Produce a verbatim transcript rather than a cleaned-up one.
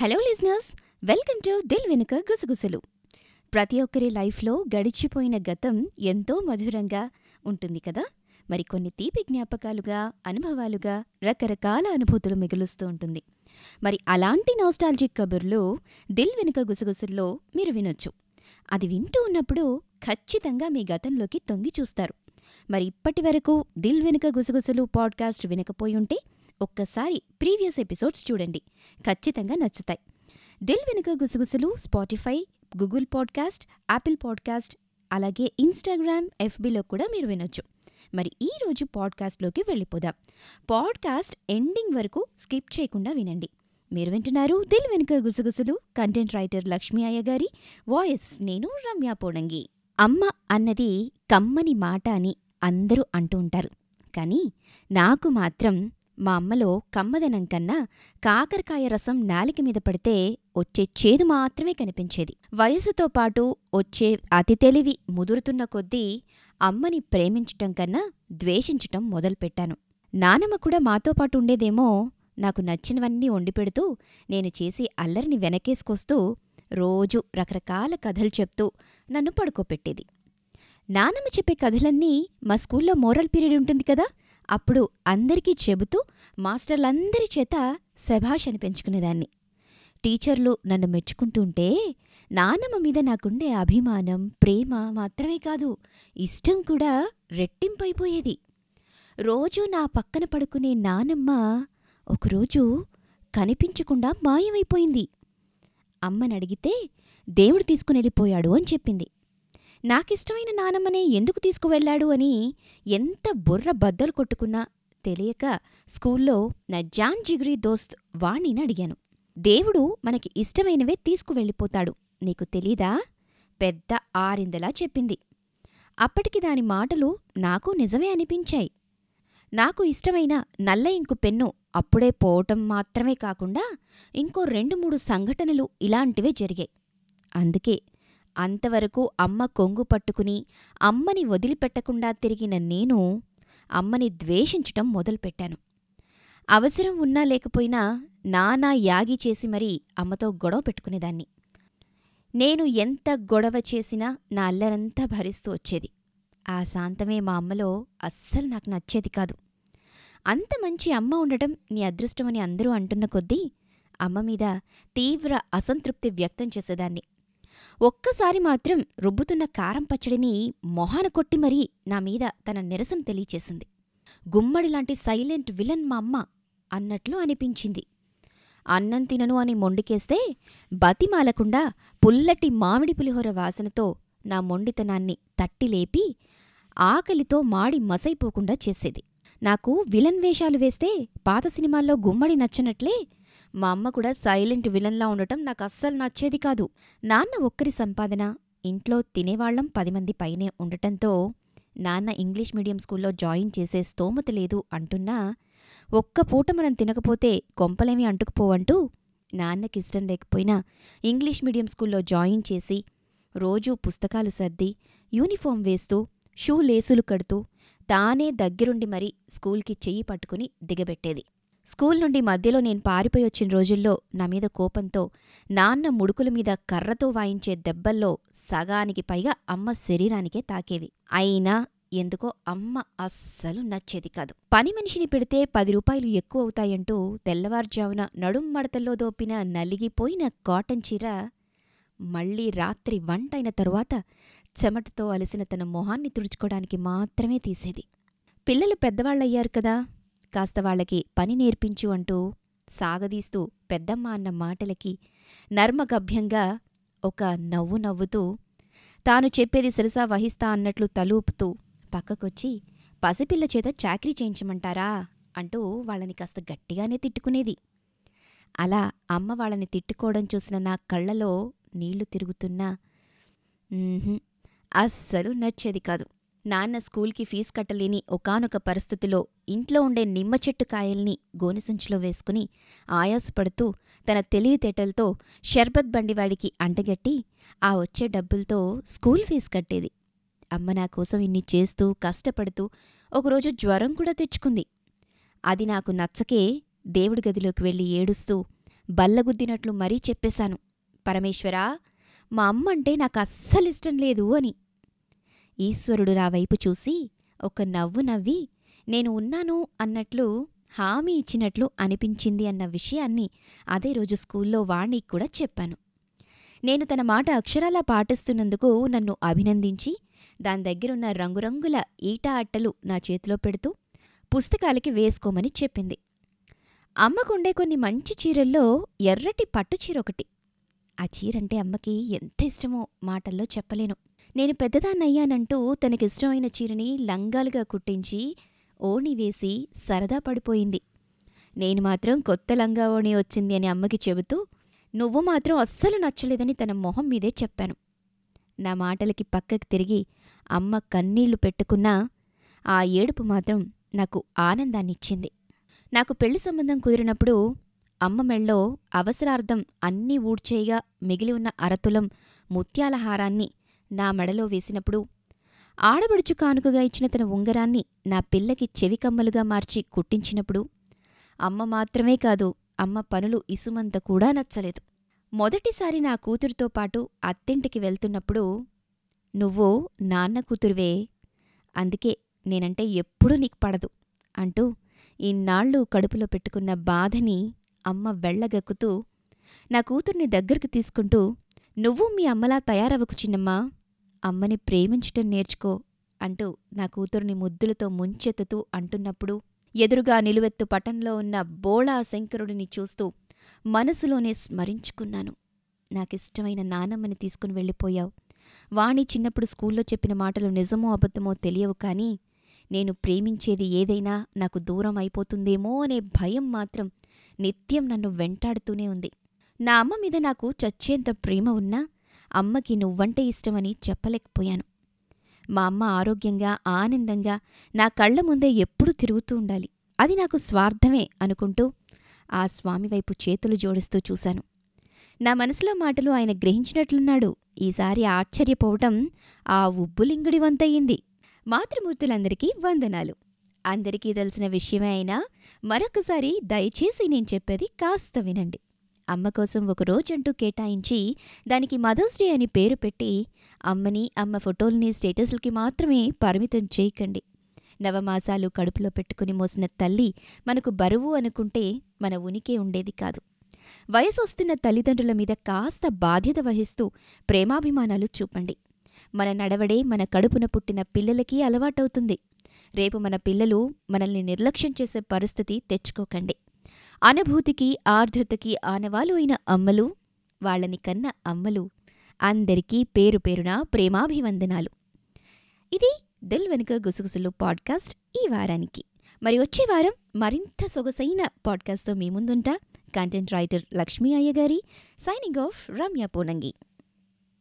Hello listeners, welcome to Dil Venuka Gusagusalu. ప్రతి ఒక్కరి లైఫ్లో గడిచిపోయిన గతం ఎంతో మధురంగా ఉంటుంది కదా. మరి కొన్ని తీపి జ్ఞాపకాలుగా, అనుభవాలుగా రకరకాల అనుభూతులు మిగులుస్తూ ఉంటుంది. మరి అలాంటి నాస్టాల్జిక్ కబుర్లు దిల్ వెనుక గుసగుసల్లో మీరు వినొచ్చు. అది వింటూ ఉన్నప్పుడు ఖచ్చితంగా మీ గతంలోకి తొంగి చూస్తారు. మరి ఇప్పటి వరకు దిల్ వెనుక గుసగుసలు పాడ్కాస్ట్ వినకపోయి ఉంటే ఒక్కసారి ప్రీవియస్ ఎపిసోడ్స్ చూడండి, ఖచ్చితంగా నచ్చుతాయి. Dil Venuka Gusagusalu Spotify, Google podcast, Apple podcast, అలాగే ఇన్స్టాగ్రామ్, ఎఫ్బీలో కూడా మీరు వినొచ్చు. మరి ఈరోజు పాడ్కాస్ట్లోకి వెళ్ళిపోదాం. పాడ్కాస్ట్ ఎండింగ్ వరకు స్కిప్ చేయకుండా వినండి. మీరు వింటున్నారు దిల్ వెనుక గుసగుసలు. కంటెంట్ రైటర్ లక్ష్మీ అయ్య గారి వాయిస్, నేను రమ్య పోడంగి. అమ్మ అన్నది కమ్మని మాట అని అందరూ అంటూ ఉంటారు, కానీ నాకు మాత్రం మా అమ్మలో కమ్మదనం కన్నా కాకరకాయ రసం నాలిక మీద పడితే వచ్చే చేదు మాత్రమే కనిపించేది. వయసుతో పాటు వచ్చే అతి తెలివి ముదురుతున్న కొద్దీ అమ్మని ప్రేమించటం కన్నా ద్వేషించటం మొదలుపెట్టాను. నానమ్మ కూడా మాతో పాటు ఉండేదేమో. నాకు నచ్చినవన్నీ వండిపెడుతూ, నేను చేసే అల్లరిని వెనకేసుకొస్తూ, రోజూ రకరకాల కథలు చెప్తూ నన్ను పడుకోపెట్టేది. నానమ్మ చెప్పే కథలన్నీ మా స్కూల్లో మోరల్ పీరియడ్ ఉంటుంది కదా, అప్పుడు అందరికీ చెబుతూ మాస్టర్లందరి చేత శభాష్ అనిపించుకునేదాన్ని. టీచర్లు నన్ను మెచ్చుకుంటుంటే నానమ్మ మీద నాకుండే అభిమానం, ప్రేమ మాత్రమే కాదు, ఇష్టం కూడా రెట్టింపైపోయేది. రోజూ నా పక్కన పడుకునే నానమ్మ ఒకరోజు కనిపించకుండా మాయమైపోయింది. అమ్మని అడిగితే దేవుడు తీసుకునెళ్ళిపోయాడు అని చెప్పింది. నాకిష్టమైన నానమ్మనే ఎందుకు తీసుకువెళ్ళాడు అని ఎంత బుర్ర బద్దలు కొట్టుకున్నా తెలియక స్కూల్లో నా జాన్ జిగురీ దోస్త్ వాణిని అడిగాను. దేవుడు మనకి ఇష్టమైనవే తీసుకువెళ్ళిపోతాడు, నీకు తెలీదా? పెద్ద ఆరిందలా చెప్పింది. అప్పటికి దాని మాటలు నాకు నిజమే అనిపించాయి. నాకు ఇష్టమైన నల్ల ఇంకు పెన్ను అప్పుడే పోవటం మాత్రమే కాకుండా ఇంకో రెండు మూడు సంఘటనలు ఇలాంటివే జరిగాయి. అందుకే అంతవరకు అమ్మ కొంగు పట్టుకుని అమ్మని వదిలిపెట్టకుండా తిరిగిన నేను అమ్మని ద్వేషించటం మొదలుపెట్టాను. అవసరం ఉన్నా లేకపోయినా నానా యాగి చేసి మరీ అమ్మతో గొడవ పెట్టుకునేదాన్ని. నేను ఎంత గొడవ చేసినా నా అల్లరంతా భరిస్తూ వచ్చేది. ఆ శాంతమే మా అమ్మలో అస్సలు నాకు నచ్చేది కాదు. అంత మంచి అమ్మ ఉండటం నీ అదృష్టమని అందరూ అంటున్న కొద్దీ అమ్మ మీద తీవ్ర అసంతృప్తి వ్యక్తం చేసేదాన్ని. ఒక్కసారి మాత్రం రుబ్బుతున్న కారం పచ్చడిని మొహాన కొట్టి మరీ నా మీద తన నిరసన తెలియచేసింది. గుమ్మడిలాంటి సైలెంట్ విలన్ మా అమ్మ అన్నట్లు అనిపించింది. అన్నం తినను అని మొండికేస్తే బతిమాలకుండా పుల్లటి మామిడి పులిహోర వాసనతో నా మొండితనాన్ని తట్టిలేపి ఆకలితో మాడి మసైపోకుండా చేసేది. నాకు విలన్ వేషాలు వేస్తే పాత సినిమాల్లో గుమ్మడి నచ్చనట్లే మా అమ్మ కూడా సైలెంట్ విలన్లా ఉండటం నాకు అస్సలు నచ్చేది కాదు. నాన్న ఒక్కరి సంపాదన, ఇంట్లో తినేవాళ్లం పది మంది పైనే ఉండటంతో నాన్న ఇంగ్లీష్ మీడియం స్కూల్లో జాయిన్ చేసే స్తోమత లేదు అంటున్నా, ఒక్క పూట మనం తినకపోతే కొంపలేమీ అంటుకుపోవంటూ నాన్నకిష్టం లేకపోయినా ఇంగ్లీష్ మీడియం స్కూల్లో జాయిన్ చేసి రోజూ పుస్తకాలు సర్ది యూనిఫామ్ వేస్తూ షూ లేసులు కడుతూ తానే దగ్గరుండి మరీ స్కూల్కి చెయ్యి పట్టుకుని దిగబెట్టేది. స్కూల్ నుండి మధ్యలో నేను పారిపోయి వచ్చిన రోజుల్లో నా మీద కోపంతో నాన్న ముడుకుల మీద కర్రతో వాయించే దెబ్బల్లో సగానికి పైగా అమ్మ శరీరానికే తాకేవి. అయినా ఎందుకో అమ్మ అస్సలు నచ్చేది కాదు. పని మనిషిని పెడితే పది రూపాయలు ఎక్కువ అవుతాయంటూ తెల్లవారుజామున నడుం మడతల్లో దోపిన నలిగిపోయిన కాటన్ చీర మళ్లీ రాత్రి వంటైన తరువాత చెమటతో అలసిన తన మొహాన్ని తుడుచుకోవడానికి మాత్రమే తీసేది. పిల్లలు పెద్దవాళ్ళయ్యారు కదా, కాస్త వాళ్ళకి పని నేర్పించు అంటూ సాగదీస్తూ పెద్దమ్మ అన్న మాటలకి నర్మగభ్యంగా ఒక నవ్వు నవ్వుతూ తాను చెప్పేది శిరసా వహిస్తా అన్నట్లు తలూపుతూ పక్కకొచ్చి పసిపిల్ల చేత చాకరీ చేయించమంటారా అంటూ వాళ్ళని కాస్త గట్టిగానే తిట్టుకునేది. అలా అమ్మ వాళ్ళని తిట్టుకోవడం చూసిన నా కళ్ళలో నీళ్లు తిరుగుతున్నా అస్సలు నచ్చేది కాదు. నాన్న స్కూల్కి ఫీజు కట్టలేని ఒకానొక పరిస్థితిలో ఇంట్లో ఉండే నిమ్మ చెట్టు కాయల్ని గోనెసుంచులో వేసుకుని ఆయాసపడుతూ తన తెలివితేటలతో షర్బత్ బండివాడికి అంటగట్టి ఆ వచ్చే డబ్బులతో స్కూల్ ఫీజు కట్టేది. అమ్మ నా కోసం ఇన్ని చేస్తూ కష్టపడుతూ ఒకరోజు జ్వరం కూడా తెచ్చుకుంది. అది నాకు నచ్చకే దేవుడి గదిలోకి వెళ్ళి ఏడుస్తూ బల్లగుద్దినట్లు మరీ చెప్పేశాను, పరమేశ్వరా, మా అమ్మంటే నాకు అస్సలు ఇష్టం లేదు అని. ఈశ్వరుడు నా వైపు చూసి ఒక నవ్వు నవ్వి నేను ఉన్నాను అన్నట్లు హామీ ఇచ్చినట్లు అనిపించింది అన్న విషయాన్ని అదే రోజు స్కూల్లో వాణ్ణికి కూడా చెప్పాను. నేను తన మాట అక్షరాలా పాటిస్తున్నందుకు నన్ను అభినందించి దాని దగ్గరున్న రంగురంగుల ఈటా అట్టలు నా చేతిలో పెడుతూ పుస్తకాలకి వేసుకోమని చెప్పింది. అమ్మకుండే కొన్ని మంచి చీరల్లో ఎర్రటి పట్టుచీర ఒకటి. ఆ చీరంటే అమ్మకి ఎంత ఇష్టమో మాటల్లో చెప్పలేను. నేను పెద్దదాన్నయ్యానంటూ తనకిష్టమైన చీరని లంగాలుగా కుట్టించి ఓణి వేసి సరదా పడిపోయింది. నేను మాత్రం కొత్త లంగా ఓణి వచ్చింది అని అమ్మకి చెబుతూ నువ్వు మాత్రం అస్సలు నచ్చలేదని తన మొహం మీదే చెప్పాను. నా మాటలకి పక్కకు తిరిగి అమ్మ కన్నీళ్లు పెట్టుకున్నా ఆ ఏడుపు మాత్రం నాకు ఆనందాన్నిచ్చింది. నాకు పెళ్లి సంబంధం కుదిరినప్పుడు అమ్మ మెళ్ళో అవసరార్థం అన్నీ ఊడ్చేయిగా మిగిలి ఉన్న అరతులం ముత్యాల హారాన్ని నా మెడలో వేసినప్పుడు, ఆడబడుచు కానుకగా ఇచ్చిన తన ఉంగరాన్ని నా పిల్లకి చెవికమ్మలుగా మార్చి కుట్టించినప్పుడు అమ్మ మాత్రమే కాదు అమ్మ పనులు ఇసుమంత కూడా నచ్చలేదు. మొదటిసారి నా కూతురితో పాటు అత్తింటికి వెళ్తున్నప్పుడు, నువ్వు నాన్న కూతురువే, అందుకే నేనంటే ఎప్పుడూ నీకు పడదు అంటూ ఇన్నాళ్ళు కడుపులో పెట్టుకున్న బాధని అమ్మ వెళ్ళగక్కుతూ నా కూతుర్ని దగ్గరికి తీసుకుంటూ, నువ్వు మీ అమ్మలా తయారవకు చిన్నమ్మా, అమ్మని ప్రేమించటం నేర్చుకో అంటూ నా కూతుర్ని ముద్దులతో ముంచెత్తుతూ అంటున్నప్పుడు, ఎదురుగా నిలువెత్తు పటంలో ఉన్న బోళా శంకరుడిని చూస్తూ మనసులోనే స్మరించుకున్నాను. నాకిష్టమైన నానమ్మని తీసుకుని వెళ్ళిపోయావు. వాణి చిన్నప్పుడు స్కూల్లో చెప్పిన మాటలు నిజమో అబద్ధమో తెలియవు, కానీ నేను ప్రేమించేది ఏదైనా నాకు దూరం అయిపోతుందేమో అనే భయం మాత్రం నిత్యం నన్ను వెంటాడుతూనే ఉంది. నా అమ్మ మీద నాకు చచ్చేంత ప్రేమ ఉన్నా అమ్మకి నువ్వంటే ఇష్టమని చెప్పలేకపోయాను. మా అమ్మ ఆరోగ్యంగా ఆనందంగా నా కళ్ల ముందే ఎప్పుడూ తిరుగుతూ ఉండాలి, అది నాకు స్వార్థమే అనుకుంటూ ఆ స్వామివైపు చేతులు జోడిస్తూ చూశాను. నా మనసులో మాటలు ఆయన గ్రహించినట్లున్నాడు. ఈసారి ఆశ్చర్యపోవటం ఆ ఉబ్బులింగుడి వంతయింది. మాతృమూర్తులందరికీ వందనాలు. అందరికీ తెలిసిన విషయమే అయినా మరొకసారి దయచేసి నేను చెప్పేది కాస్త వినండి. అమ్మ కోసం ఒక రోజంటూ కేటాయించి దానికి మదర్స్ డే అని పేరు పెట్టి అమ్మని, అమ్మ ఫోటోల్ని స్టేటస్లకి మాత్రమే పరిమితం చేయకండి. నవమాసాలు కడుపులో పెట్టుకుని మోసిన తల్లి మనకు బరువు అనుకుంటే మన ఉనికి ఉండేది కాదు. వయసు వస్తున్న తల్లిదండ్రుల మీద కాస్త బాధ్యత వహిస్తూ ప్రేమాభిమానాలు చూపండి. మన నడవడే మన కడుపున పుట్టిన పిల్లలకి అలవాటవుతుంది. రేపు మన పిల్లలు మనల్ని నిర్లక్ష్యం చేసే పరిస్థితి తెచ్చుకోకండి. అనుభూతికి ఆర్ద్రతకి ఆనవాలు అయిన అమ్మలు, వాళ్ళని కన్న అమ్మలు అందరికీ పేరు పేరున ప్రేమాభివందనాలు. ఇది దిల్ వెనుక గుసగుసలు పాడ్కాస్ట్ ఈ వారానికి. మరి వచ్చే వారం మరింత సొగసైన పాడ్కాస్ట్తో మీ ముందుంటా. కంటెంట్ రైటర్ లక్ష్మీ అయ్య గారి, సైనింగ్ ఆఫ్ రమ్య పూనంగి.